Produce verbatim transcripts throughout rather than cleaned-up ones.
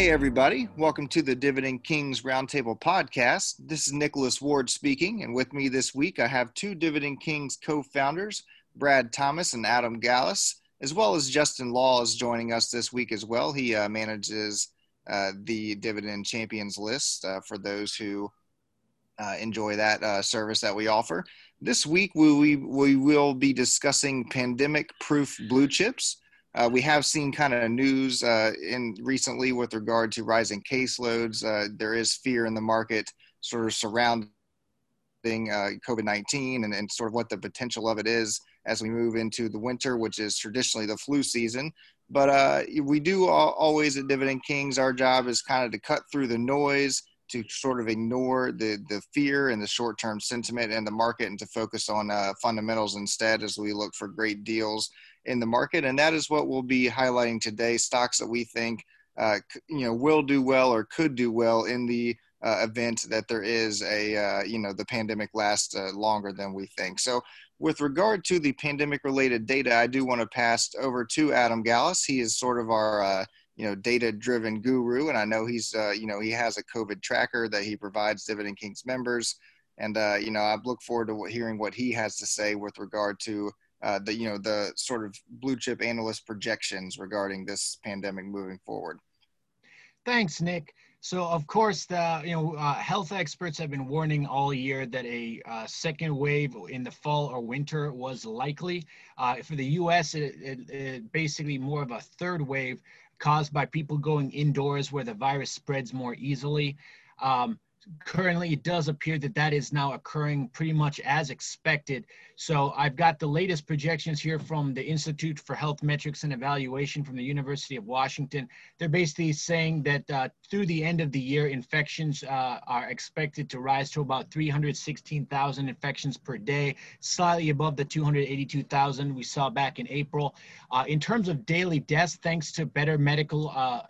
Hey, everybody. Welcome to the Dividend Kings Roundtable podcast. This is Nicholas Ward speaking, and with me this week, I have two Dividend Kings co-founders, Brad Thomas and Adam Gallus, as well as Justin Law is joining us this week as well. He uh, manages uh, the Dividend Champions list uh, for those who uh, enjoy that uh, service that we offer. This week, we, we, we will be discussing pandemic-proof blue chips. Uh, we have seen kind of news uh, in recently with regard to rising caseloads. Uh, there is fear in the market sort of surrounding uh, COVID nineteen and, and sort of what the potential of it is as we move into the winter, which is traditionally the flu season. But uh, we do all, always at Dividend Kings, our job is kind of to cut through the noise, to sort of ignore the, the fear and the short-term sentiment in the market and to focus on uh, fundamentals instead as we look for great deals in the market. And that is what we'll be highlighting today, stocks that we think uh, you know will do well or could do well in the uh, event that there is a, uh, you know, the pandemic lasts uh, longer than we think. So with regard to the pandemic related data, I do want to pass over to Adam Gallus. He is sort of our, uh, you know, data driven guru. And I know he's, uh, you know, he has a COVID tracker that he provides Dividend Kings members. And, uh, you know, I look forward to hearing what he has to say with regard to Uh, the, you know, the sort of blue chip analyst projections regarding this pandemic moving forward. Thanks, Nick. So of course, the, you know, uh, health experts have been warning all year that a uh, second wave in the fall or winter was likely. Uh, for the U S, it, it, it basically more of a third wave caused by people going indoors where the virus spreads more easily. Um, Currently, it does appear that that is now occurring pretty much as expected. So I've got the latest projections here from the Institute for Health Metrics and Evaluation from the University of Washington. They're basically saying that uh, through the end of the year, infections uh, are expected to rise to about three hundred sixteen thousand infections per day, slightly above the two hundred eighty-two thousand we saw back in April. Uh, in terms of daily deaths, thanks to better medical uh,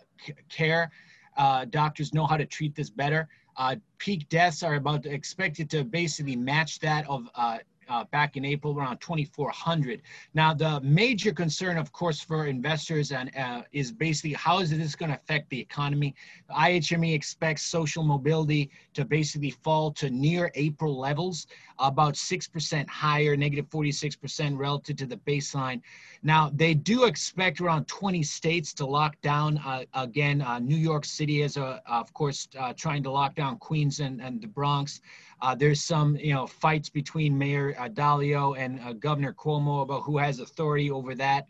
care, uh, doctors know how to treat this better. Uh, peak deaths are about expected to basically match that of uh, uh, back in April, around twenty-four hundred. Now, the major concern, of course, for investors and uh, is basically how is this going to affect the economy? The I H M E expects social mobility to basically fall to near April levels, about six percent higher, negative forty-six percent relative to the baseline. Now, they do expect around twenty states to lock down. Uh, again, uh, New York City is, uh, of course, uh, trying to lock down Queens and, and the Bronx. Uh, there's some, you know, fights between Mayor uh, Dalio and uh, Governor Cuomo about who has authority over that.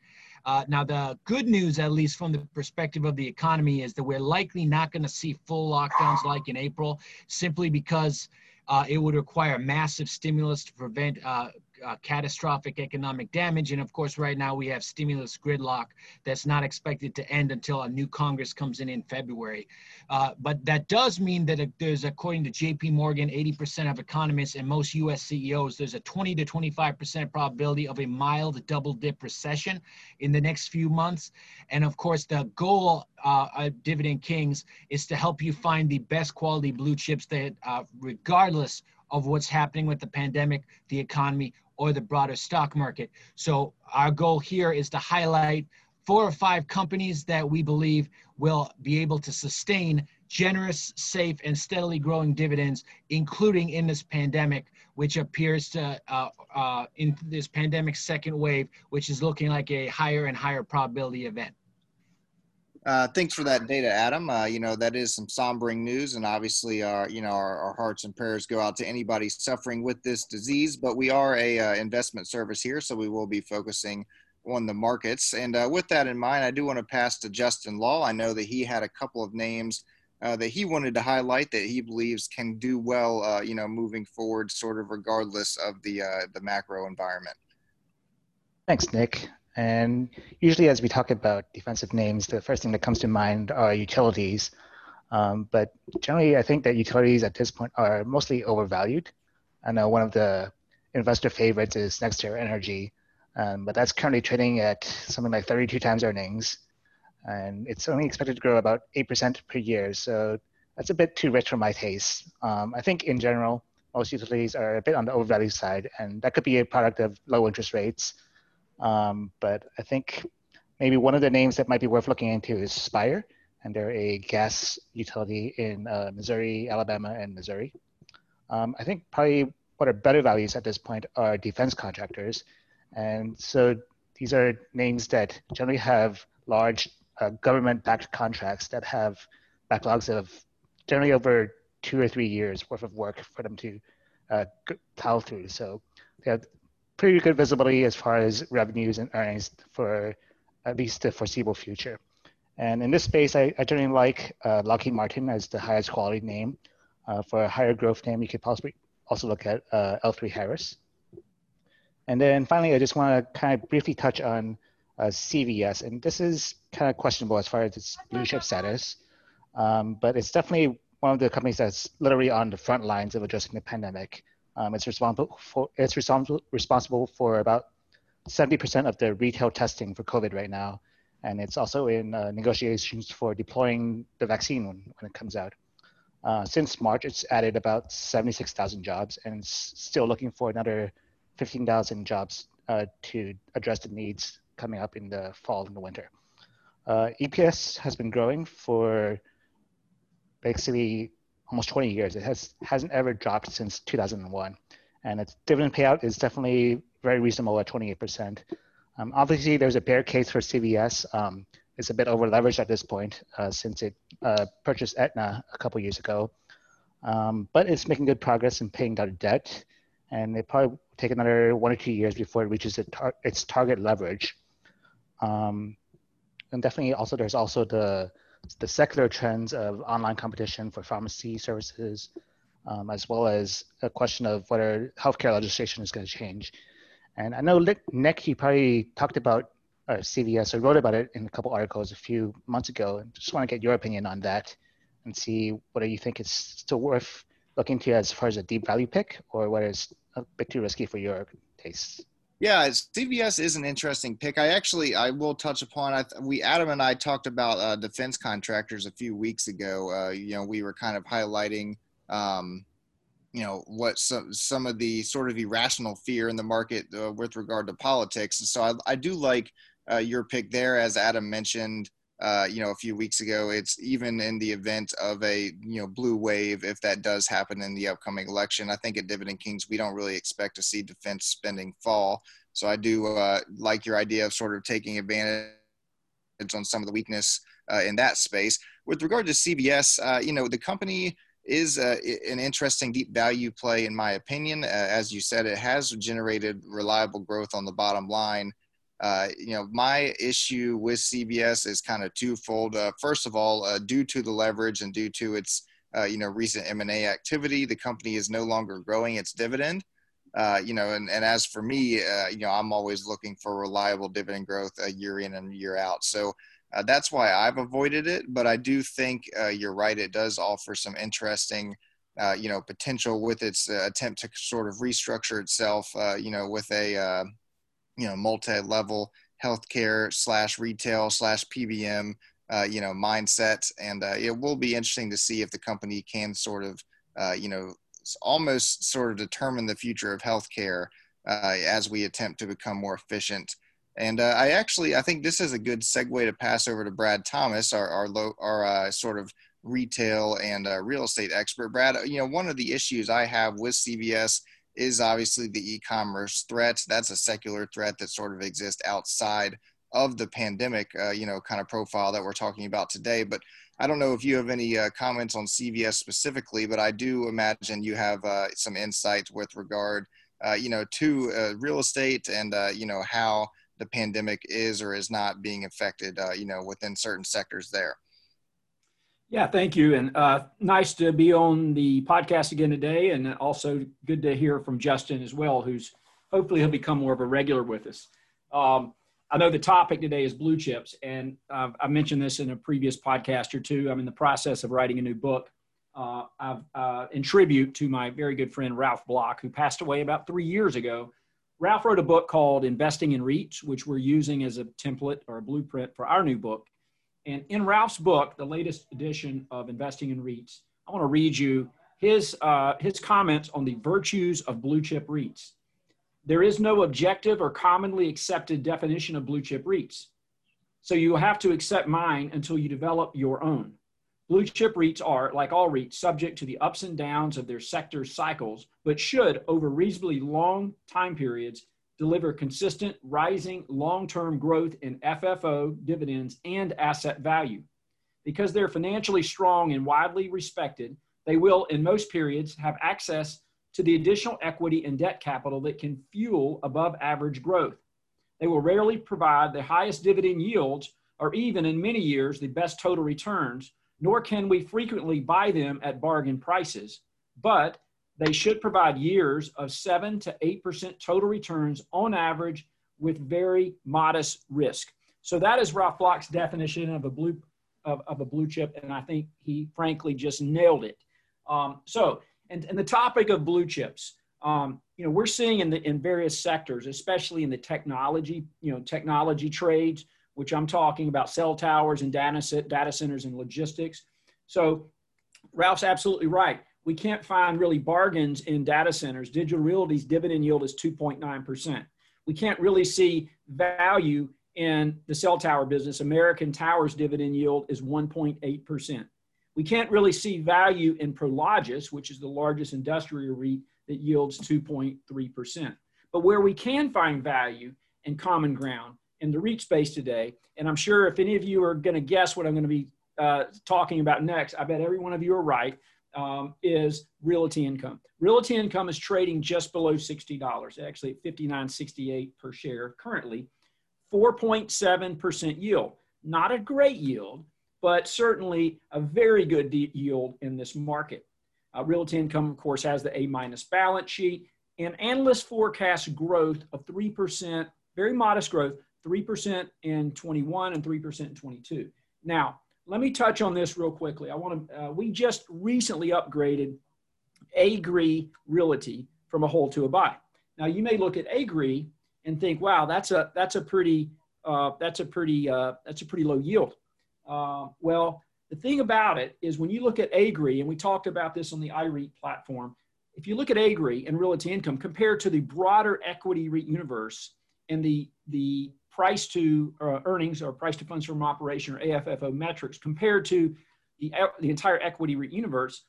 Uh, now, the good news, at least from the perspective of the economy, is that we're likely not going to see full lockdowns like in April, simply because Uh, it would require massive stimulus to prevent uh, uh, catastrophic economic damage. And of course, right now we have stimulus gridlock that's not expected to end until a new Congress comes in in February. Uh, but that does mean that there's, according to J P Morgan, eighty percent of economists and most U S C E Os, there's a twenty to twenty-five percent probability of a mild double dip recession in the next few months. And of course, the goal Uh, at Dividend Kings is to help you find the best quality blue chips that uh, regardless of what's happening with the pandemic, the economy, or the broader stock market. So our goal here is to highlight four or five companies that we believe will be able to sustain generous, safe, and steadily growing dividends, including in this pandemic, which appears to, uh, uh, in this pandemic second wave, which is looking like a higher and higher probability event. Uh, thanks for that data, Adam. Uh, you know, that is some sombering news, and obviously, our, you know, our, our hearts and prayers go out to anybody suffering with this disease, but we are a uh, investment service here, so we will be focusing on the markets. And uh, with that in mind, I do want to pass to Justin Law. I know that he had a couple of names uh, that he wanted to highlight that he believes can do well, uh, you know, moving forward, sort of regardless of the, uh, the macro environment. Thanks, Nick. And usually as we talk about defensive names, the first thing that comes to mind are utilities. Um, but generally, I think that utilities at this point are mostly overvalued. I know one of the investor favorites is NextEra Energy, um, but that's currently trading at something like thirty-two times earnings. And it's only expected to grow about eight percent per year. So that's a bit too rich for my taste. Um, I think in general, most utilities are a bit on the overvalued side, and that could be a product of low interest rates. Um, but I think maybe one of the names that might be worth looking into is Spire. and they're a gas utility in uh, Missouri, Alabama, and Missouri. Um, I think probably what are better values at this point are defense contractors. And so these are names that generally have large uh, government-backed contracts that have backlogs of generally over two or three years worth of work for them to uh, plow through. So they have pretty good visibility as far as revenues and earnings for at least the foreseeable future. And in this space, I, I generally like uh, Lockheed Martin as the highest quality name. Uh, for a higher growth name, you could possibly also look at uh, L three Harris. And then finally, I just want to kind of briefly touch on uh, C V S. And this is kind of questionable as far as its blue chip status, um, but it's definitely one of the companies that's literally on the front lines of addressing the pandemic. Um, it's responsible for, it's responsible, responsible for about seventy percent of the retail testing for COVID right now. And it's also in uh, negotiations for deploying the vaccine when, when it comes out. Uh, since March, it's added about seventy-six thousand jobs and it's still looking for another fifteen thousand jobs uh, to address the needs coming up in the fall and the winter. Uh, E P S has been growing for basically almost twenty years. It has, hasn't ever dropped since two thousand one. And its dividend payout is definitely very reasonable at twenty-eight percent. Um, obviously, there's a bear case for C V S. Um, it's a bit over-leveraged at this point uh, since it uh, purchased Aetna a couple years ago. Um, but it's making good progress in paying down debt. And it probably take another one or two years before it reaches the tar its target leverage. Um, and definitely also, there's also the, the secular trends of online competition for pharmacy services, um, as well as a question of whether healthcare legislation is going to change. And I know, Nick, you probably talked about uh, C V S or wrote about it in a couple articles a few months ago. And just want to get your opinion on that and see whether you think it's still worth looking to as far as a deep value pick or whether it's a bit too risky for your tastes. Yeah, C V S is an interesting pick. I actually, I will touch upon, I, we, Adam and I talked about uh, defense contractors a few weeks ago. Uh, you know, we were kind of highlighting, um, you know, what some, some of the sort of irrational fear in the market uh, with regard to politics. And so I, I do like uh, your pick there, as Adam mentioned, Uh, you know, a few weeks ago. It's even in the event of a, you know, blue wave, if that does happen in the upcoming election, I think at Dividend Kings, we don't really expect to see defense spending fall. So I do uh, like your idea of sort of taking advantage on some of the weakness uh, in that space. With regard to C V S, uh, you know, the company is uh, an interesting deep value play, in my opinion. Uh, as you said, it has generated reliable growth on the bottom line. Uh, you know, my issue with C V S is kind of twofold. Uh, first of all, uh, due to the leverage and due to its, uh, you know, recent M and A activity, the company is no longer growing its dividend. Uh, you know, and, and as for me, uh, you know, I'm always looking for reliable dividend growth uh, year in and year out. So uh, that's why I've avoided it. But I do think uh, you're right. It does offer some interesting, uh, you know, potential with its uh, attempt to sort of restructure itself, uh, you know, with a, uh, you know, multi-level healthcare slash retail slash P B M, uh, you know, mindset. And uh, it will be interesting to see if the company can sort of, uh, you know, almost sort of determine the future of healthcare uh, as we attempt to become more efficient. And uh, I actually, I think this is a good segue to pass over to Brad Thomas, our, our, low, our uh, sort of retail and uh, real estate expert. Brad, you know, one of the issues I have with C V S is obviously the e-commerce threat. That's a secular threat that sort of exists outside of the pandemic, uh, you know, kind of profile that we're talking about today. But I don't know if you have any uh, comments on C V S specifically, but I do imagine you have uh, some insight with regard, uh, you know, to uh, real estate and, uh, you know, how the pandemic is or is not being affected, uh, you know, within certain sectors there. Yeah, thank you. And uh, nice to be on the podcast again today. And also good to hear from Justin as well, who's hopefully he'll become more of a regular with us. Um, I know the topic today is blue chips. And uh, I mentioned this in a previous podcast or two. I'm in the process of writing a new book uh, I've, uh, in tribute to my very good friend, Ralph Block, who passed away about three years ago. Ralph wrote a book called Investing in REITs, which we're using as a template or a blueprint for our new book. And in Ralph's book, the latest edition of Investing in REITs, I want to read you his, uh, his comments on the virtues of blue chip REITs. There is no objective or commonly accepted definition of blue chip REITs. So you have to accept mine until you develop your own. Blue chip REITs are, like all REITs, subject to the ups and downs of their sector's cycles, but should, over reasonably long time periods, deliver consistent, rising, long-term growth in F F O, dividends, and asset value. Because they're financially strong and widely respected, they will, in most periods, have access to the additional equity and debt capital that can fuel above-average growth. They will rarely provide the highest dividend yields or even, in many years, the best total returns, nor can we frequently buy them at bargain prices, but they should provide years of seven to eight percent total returns on average with very modest risk. So that is Ralph Block's definition of a blue, of, of a blue chip, and I think he frankly just nailed it. Um, so, and, and the topic of blue chips, Um, you know, we're seeing in the in various sectors, especially in the technology, you know, technology trades, which I'm talking about cell towers and data, data centers and logistics. So Ralph's absolutely right. We can't find really bargains in data centers. Digital Realty's dividend yield is two point nine percent. We can't really see value in the cell tower business. American Towers dividend yield is one point eight percent. We can't really see value in Prologis, which is the largest industrial REIT, that yields two point three percent. But where we can find value and common ground in the REIT space today, and I'm sure if any of you are going to guess what I'm going to be uh, talking about next, I bet every one of you are right, um, is Realty Income. Realty Income is trading just below sixty dollars, actually at fifty-nine sixty-eight per share currently, four point seven percent yield. Not a great yield, but certainly a very good yield in this market. Uh, Realty Income, of course, has the A minus balance sheet, and analysts forecast growth of three percent, very modest growth, three percent in twenty-one and three percent in twenty-two. Now, let me touch on this real quickly. I want to, uh, we just recently upgraded Agree Realty from a hold to a buy. Now, you may look at Agree and think, wow, that's a, that's a pretty, uh, that's a pretty, uh, that's a pretty low yield. Uh, well, the thing about it is when you look at Agree, and we talked about this on the iREIT platform, if you look at Agree and Realty Income compared to the broader equity REIT universe and the, the price to uh, earnings or price to funds from operation or A F F O metrics compared to the, the entire equity REIT universe,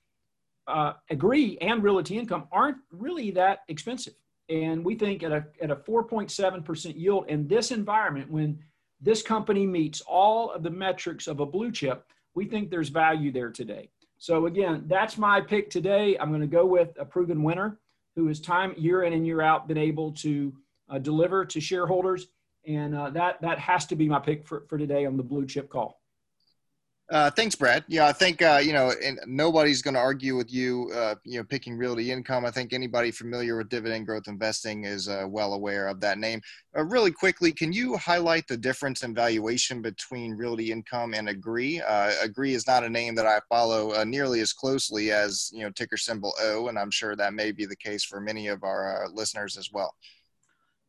uh, Agree and Realty Income aren't really that expensive. And we think at a, at a four point seven percent yield in this environment, when this company meets all of the metrics of a blue chip, we think there's value there today. So again, that's my pick today. I'm going to go with a proven winner who has time year in and year out been able to uh, deliver to shareholders. And uh, that, that has to be my pick for, for today on the blue chip call. Uh, thanks, Brad. Yeah, I think, uh, you know, and nobody's going to argue with you, uh, you know, picking Realty Income. I think anybody familiar with dividend growth investing is uh, well aware of that name. Uh, really quickly, can you highlight the difference in valuation between Realty Income and Agree? Uh, Agree is not a name that I follow uh, nearly as closely as, you know, ticker symbol O, and I'm sure that may be the case for many of our uh, listeners as well.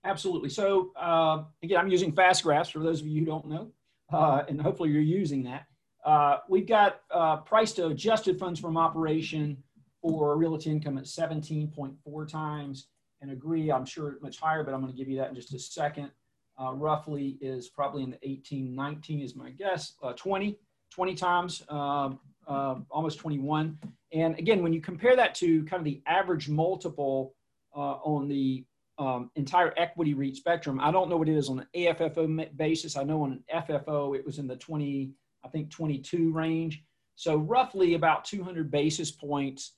Absolutely. So, uh, again, I'm using FastGraphs for those of you who don't know, uh, and hopefully you're using that. Uh, we've got uh, price to adjusted funds from operation for Realty Income at seventeen point four times, and Agree, I'm sure much higher, but I'm going to give you that in just a second. Uh, roughly is probably in the eighteen, nineteen is my guess, uh, twenty, twenty times, uh, uh, almost twenty-one. And again, when you compare that to kind of the average multiple uh, on the um, entire equity REIT spectrum, I don't know what it is on an A F F O basis. I know on an F F O, it was in the twenty I think twenty-two range. So roughly about two hundred basis points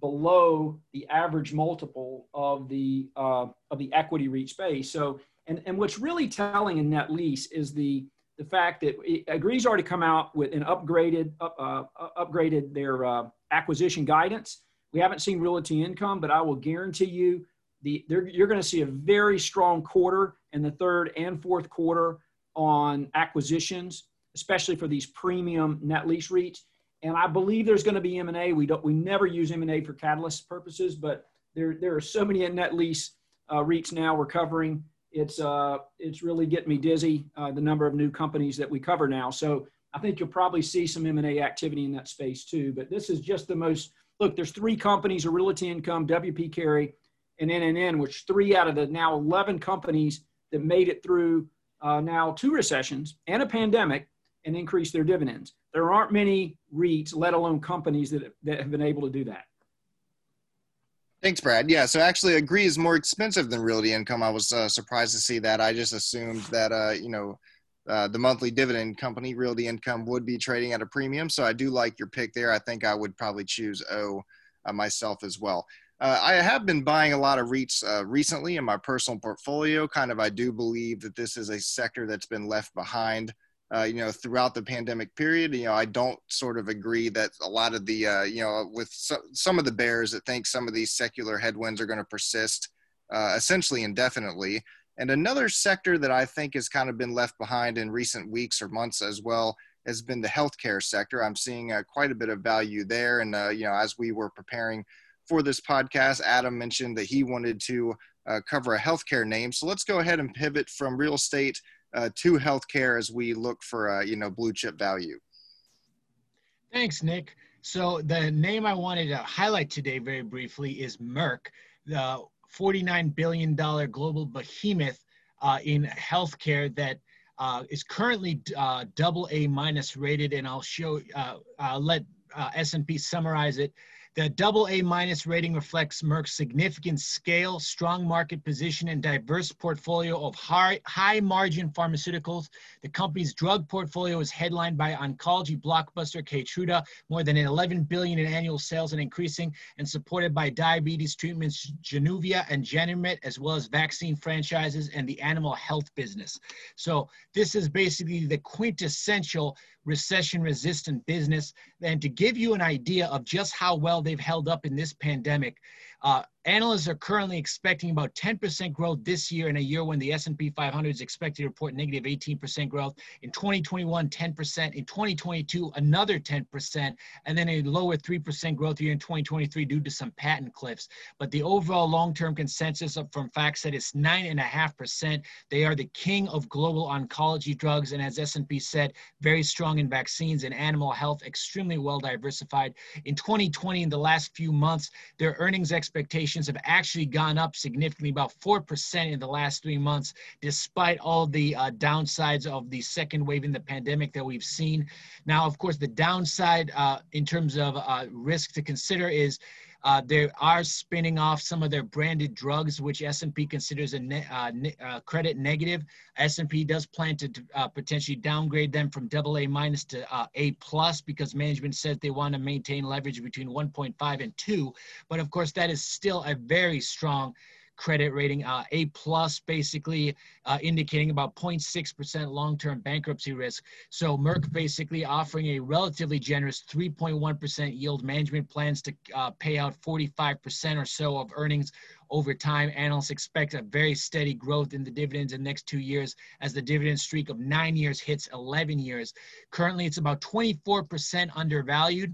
below the average multiple of the, uh, of the equity REIT space. So, and, and what's really telling in net lease is the, the fact that it, Agree's already come out with an upgraded, up, uh, upgraded their uh, acquisition guidance. We haven't seen Realty Income, but I will guarantee you the, you're gonna see a very strong quarter in the third and fourth quarter on acquisitions, especially for these premium net lease REITs. And I believe there's going to be M and A. We don't, we never use M and A for catalyst purposes, but there, there are so many net lease uh, REITs now we're covering. It's, uh, it's really getting me dizzy, uh, the number of new companies that we cover now. So I think you'll probably see some M and A activity in that space too. But this is just the most, look, there's three companies, Realty Income, W P Carey, and N N N, which three out of the now eleven companies that made it through uh, now two recessions and a pandemic and increase their dividends. There aren't many REITs, let alone companies, that, that have been able to do that. Thanks, Brad. Yeah, so actually Agree is more expensive than Realty Income. I was uh, surprised to see that. I just assumed that, uh, you know, uh, the monthly dividend company, Realty Income, would be trading at a premium. So I do like your pick there. I think I would probably choose O uh, myself as well. Uh, I have been buying a lot of REITs uh, recently in my personal portfolio. Kind of, I do believe that this is a sector that's been left behind, uh, you know, throughout the pandemic period. You know, I don't sort of agree that a lot of the, uh, you know, with so, some of the bears that think some of these secular headwinds are going to persist uh, essentially indefinitely. And another sector that I think has kind of been left behind in recent weeks or months as well has been the healthcare sector. I'm seeing uh, quite a bit of value there. And, uh, you know, as we were preparing for this podcast, Adam mentioned that he wanted to uh, cover a healthcare name. So let's go ahead and pivot from real estate uh, to healthcare as we look for, uh, you know, blue chip value. Thanks, Nick. So the name I wanted to highlight today very briefly is Merck, the forty-nine billion dollars global behemoth uh, in healthcare that uh, is currently uh, double A minus rated. And I'll show, uh, I'll let uh, S and P summarize it. The double A minus rating reflects Merck's significant scale, strong market position, and diverse portfolio of high, high margin pharmaceuticals. The company's drug portfolio is headlined by oncology blockbuster Keytruda, more than eleven billion dollars in annual sales and increasing, and supported by diabetes treatments Januvia and Janumet, as well as vaccine franchises and the animal health business. So this is basically the quintessential recession-resistant business. And to give you an idea of just how well they've held up in this pandemic, uh, analysts are currently expecting about ten percent growth this year, in a year when the S and P five hundred is expected to report negative eighteen percent growth. In twenty twenty-one, ten percent. In twenty twenty-two, another ten percent. And then a lower three percent growth year in twenty twenty-three due to some patent cliffs. But the overall long-term consensus from FactSet is nine point five percent. They are the king of global oncology drugs. And as S and P said, very strong in vaccines and animal health, extremely well diversified. In twenty twenty, in the last few months, their earnings expectations have actually gone up significantly, about four percent in the last three months, despite all the uh, downsides of the second wave in the pandemic that we've seen. Now, of course, the downside uh, in terms of uh, risk to consider is Uh, they are spinning off some of their branded drugs, which S and P considers a ne uh, ne uh, credit negative. S and P does plan to uh, potentially downgrade them from double A minus to uh, A plus, because management says they want to maintain leverage between one point five and two. But of course, that is still a very strong credit rating, uh, A plus, basically uh, indicating about zero point six percent long-term bankruptcy risk. So Merck basically offering a relatively generous three point one percent yield. Management plans to uh, pay out forty-five percent or so of earnings over time. Analysts expect a very steady growth in the dividends in the next two years as the dividend streak of nine years hits eleven years. Currently, it's about twenty-four percent undervalued,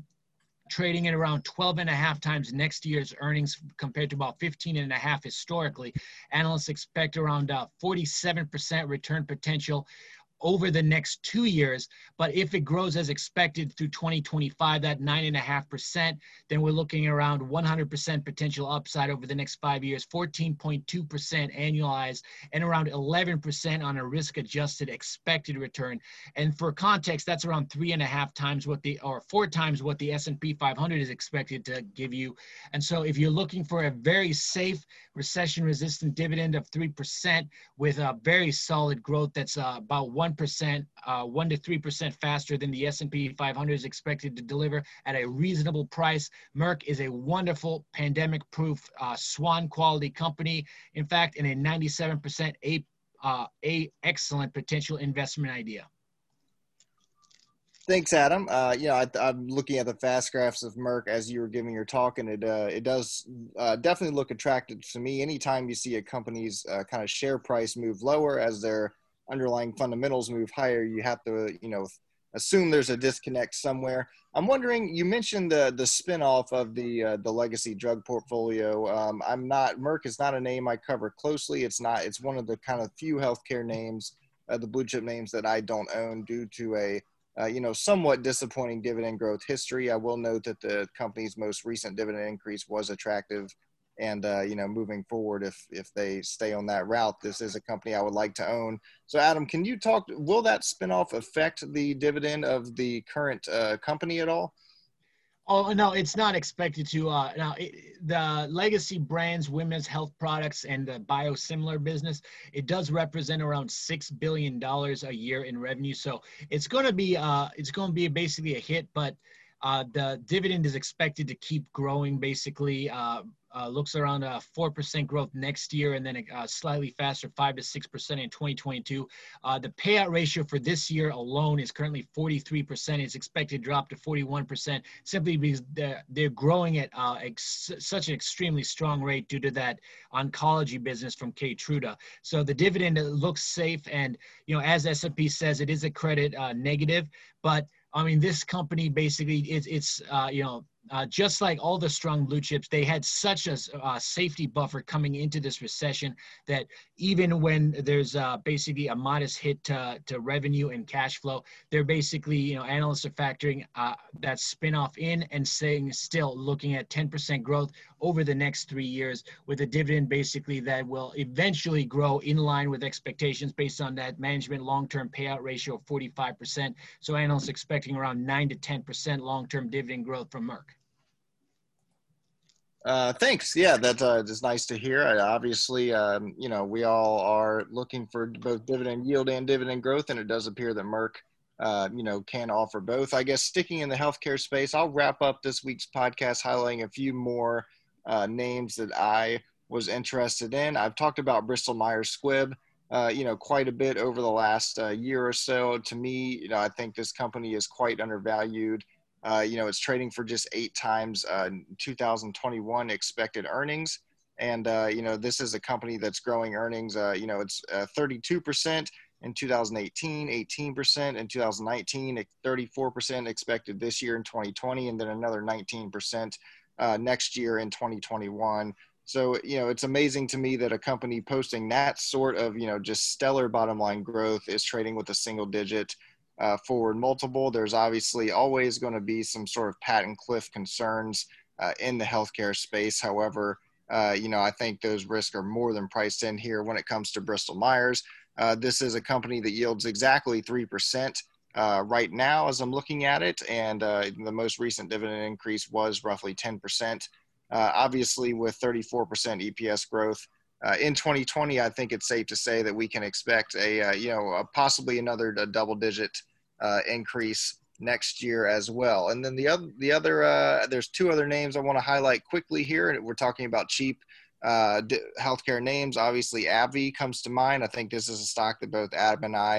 trading at around twelve and a half times next year's earnings compared to about fifteen and a half historically. Analysts expect around uh, forty-seven percent return potential over the next two years. But if it grows as expected through twenty twenty-five, that nine and a half percent, then we're looking around one hundred percent potential upside over the next five years, fourteen point two percent annualized, and around eleven percent on a risk adjusted expected return. And for context, that's around three and a half times what the, or four times what the S and P five hundred is expected to give you. And so if you're looking for a very safe recession resistant dividend of three percent with a very solid growth, that's uh, about one percent uh, one to three percent faster than the S and P five hundred is expected to deliver at a reasonable price. Merck is a wonderful pandemic proof uh, swan quality company, in fact, and a ninety-seven percent a, uh, a excellent potential investment idea. Thanks, Adam. Uh, yeah, I, I'm looking at the fast graphs of Merck as you were giving your talk, and it uh, it does uh, definitely look attractive to me. Anytime you see a company's uh, kind of share price move lower as their underlying fundamentals move higher, you have to, you know, assume there's a disconnect somewhere. I'm wondering, you mentioned the the spinoff of the uh, the legacy drug portfolio. Um, I'm not, Merck is not a name I cover closely. It's not, it's one of the kind of few healthcare names, uh, the blue chip names that I don't own due to a, uh, you know, somewhat disappointing dividend growth history. I will note that the company's most recent dividend increase was attractive And, uh, you know, moving forward, if if they stay on that route, this is a company I would like to own. So, Adam, can you talk, will that spinoff affect the dividend of the current uh, company at all? Oh, no, it's not expected to. Uh, now, it, the legacy brands, women's health products, and the biosimilar business, it does represent around six billion dollars a year in revenue. So it's going to be uh, it's going to be basically a hit, but uh, the dividend is expected to keep growing, basically. Uh, Uh, looks around a four percent growth next year, and then a, a slightly faster five to six percent in twenty twenty-two. Uh, the payout ratio for this year alone is currently forty-three percent. It's expected to drop to forty-one percent simply because they're, they're growing at uh, ex such an extremely strong rate due to that oncology business from Keytruda. So the dividend looks safe, and, you know, as S and P says, it is a credit uh, negative, but I mean, this company basically, it, it's, uh, you know, Uh, just like all the strong blue chips, they had such a uh, safety buffer coming into this recession that even when there's uh, basically a modest hit to, to revenue and cash flow, they're basically, you know, analysts are factoring uh, that spinoff in and saying still looking at ten percent growth over the next three years with a dividend basically that will eventually grow in line with expectations based on that management long-term payout ratio of forty-five percent. So analysts expecting around nine to ten percent long-term dividend growth from Merck. Uh, thanks. Yeah, that uh, is nice to hear. I, obviously, um, you know, we all are looking for both dividend yield and dividend growth, and it does appear that Merck, uh, you know, can offer both. I guess sticking in the healthcare space, I'll wrap up this week's podcast highlighting a few more uh, names that I was interested in. I've talked about Bristol-Myers Squibb, uh, you know, quite a bit over the last uh, year or so. To me, you know, I think this company is quite undervalued. Uh, you know, it's trading for just eight times uh, two thousand twenty-one expected earnings. And, uh, you know, this is a company that's growing earnings. Uh, you know, it's uh, thirty-two percent in two thousand eighteen, eighteen percent in two thousand nineteen, thirty-four percent expected this year in twenty twenty, and then another nineteen percent uh, next year in twenty twenty-one. So, you know, it's amazing to me that a company posting that sort of, you know, just stellar bottom line growth is trading with a single digit Uh, forward multiple. There's obviously always going to be some sort of patent cliff concerns uh, in the healthcare space. However, uh, you know, I think those risks are more than priced in here when it comes to Bristol-Myers. Uh, this is a company that yields exactly three percent uh, right now as I'm looking at it. And uh, the most recent dividend increase was roughly ten percent. Uh, obviously, with thirty-four percent E P S growth, Uh, in twenty twenty, I think it's safe to say that we can expect a, uh, you know, a possibly another double-digit uh, increase next year as well. And then the other, the other, uh, there's two other names I want to highlight quickly here. And we're talking about cheap uh, healthcare names. Obviously, AbbVie comes to mind. I think this is a stock that both Adam and I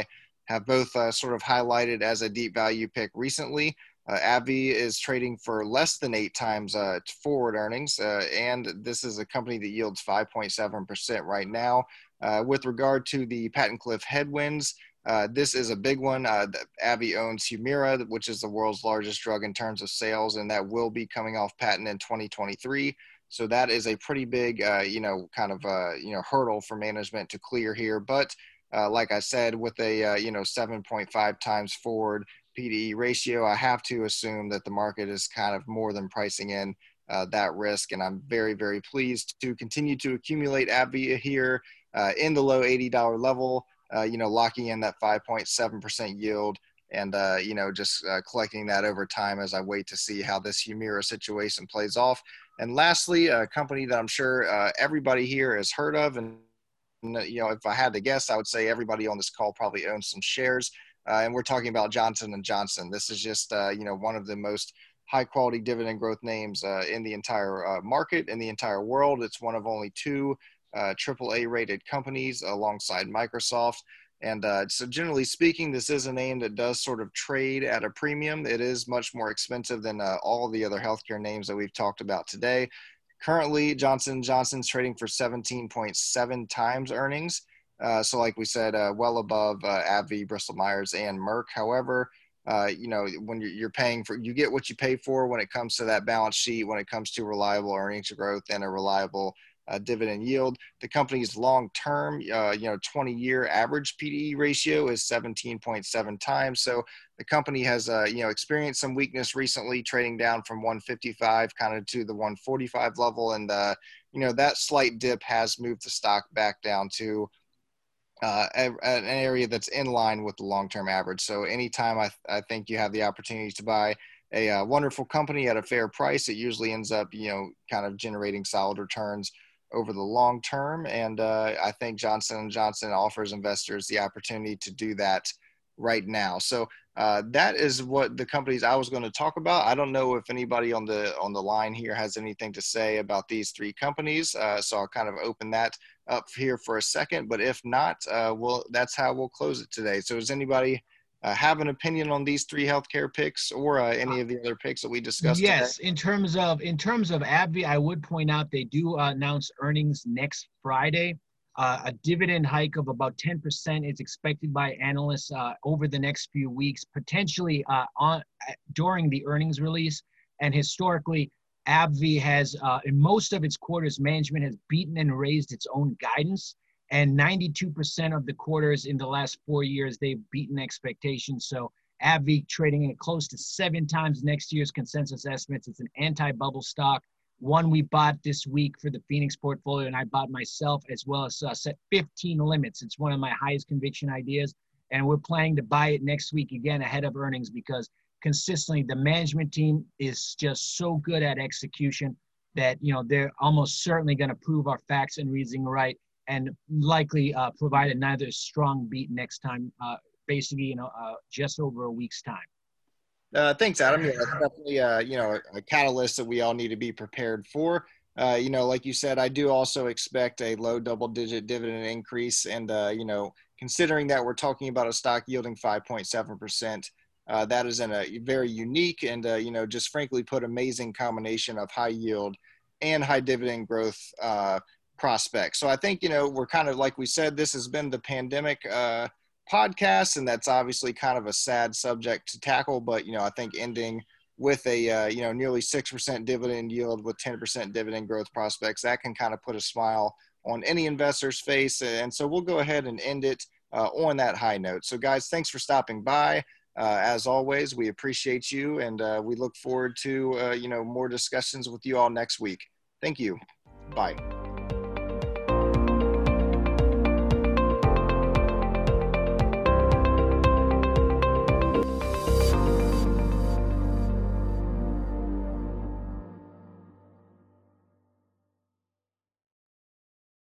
have both uh, sort of highlighted as a deep value pick recently. Uh, AbbVie is trading for less than eight times uh, forward earnings, uh, and this is a company that yields five point seven percent right now. Uh, with regard to the patent cliff headwinds, uh, this is a big one. Uh, AbbVie owns Humira, which is the world's largest drug in terms of sales, and that will be coming off patent in twenty twenty-three. So that is a pretty big, uh, you know, kind of uh, you know, hurdle for management to clear here. But uh, like I said, with a uh, you know, seven point five times forward P D E ratio, I have to assume that the market is kind of more than pricing in uh, that risk. And I'm very, very pleased to continue to accumulate AbbVie here uh, in the low eighty dollar level, uh, you know, locking in that five point seven percent yield and, uh, you know, just uh, collecting that over time as I wait to see how this Humira situation plays off. And lastly, a company that I'm sure uh, everybody here has heard of. And, you know, if I had to guess, I would say everybody on this call probably owns some shares. Uh, and we're talking about Johnson and Johnson. This is just, uh, you know, one of the most high-quality dividend growth names uh, in the entire uh, market, in the entire world. It's one of only two uh, triple A rated companies alongside Microsoft. And uh, so generally speaking, this is a name that does sort of trade at a premium. It is much more expensive than uh, all the other healthcare names that we've talked about today. Currently, Johnson and Johnson's trading for seventeen point seven times earnings. Uh, so like we said, uh, well above uh, AbbVie, Bristol-Myers, and Merck. However, uh, you know, when you're, you're paying for, you get what you pay for when it comes to that balance sheet, when it comes to reliable earnings growth and a reliable uh, dividend yield. The company's long-term, uh, you know, twenty-year average P D E ratio is seventeen point seven times. So the company has, uh, you know, experienced some weakness recently, trading down from one fifty-five kind of to the one forty-five level. And, uh, you know, that slight dip has moved the stock back down to Uh, an area that's in line with the long-term average. So anytime I, th I think you have the opportunity to buy a uh, wonderful company at a fair price, it usually ends up, you know, kind of generating solid returns over the long term. And uh, I think Johnson and Johnson offers investors the opportunity to do that right now. So uh, that is what the companies I was going to talk about. I don't know if anybody on the on the line here has anything to say about these three companies. Uh, so I'll kind of open that up here for a second. But if not, uh, we'll, that's how we'll close it today. So does anybody uh, have an opinion on these three healthcare picks or uh, any of the other picks that we discussed today? Yes, in terms of in terms of AbbVie, I would point out they do uh, announce earnings next Friday. Uh, a dividend hike of about ten percent is expected by analysts uh, over the next few weeks, potentially uh, on, uh, during the earnings release. And historically, AbbVie has, uh, in most of its quarters, management has beaten and raised its own guidance. And ninety-two percent of the quarters in the last four years, they've beaten expectations. So AbbVie trading at close to seven times next year's consensus estimates. It's an anti-bubble stock. One we bought this week for the Phoenix portfolio, and I bought myself as well as uh, set fifteen limits. It's one of my highest conviction ideas, and we're planning to buy it next week again ahead of earnings because consistently the management team is just so good at execution that, you know, they're almost certainly going to prove our facts and reasoning right and likely uh, provide another strong beat next time, uh, basically, you know, uh, just over a week's time. Uh, thanks, Adam. Yeah, that's definitely uh, you know, a, a catalyst that we all need to be prepared for. Uh, you know, like you said, I do also expect a low double-digit dividend increase, and uh, you know, considering that we're talking about a stock yielding five point seven percent, uh, that is in a very unique and uh, you know, just frankly put amazing combination of high yield and high dividend growth uh, prospects. So I think, you know, we're kind of, like we said, this has been the pandemic Uh, podcast, and that's obviously kind of a sad subject to tackle, but, you know, I think ending with a uh, you know, nearly six percent dividend yield with ten percent dividend growth prospects, that can kind of put a smile on any investor's face. And so we'll go ahead and end it uh, on that high note. So guys, thanks for stopping by. Uh, as always, we appreciate you, and uh, we look forward to uh, you know, more discussions with you all next week. Thank you. Bye.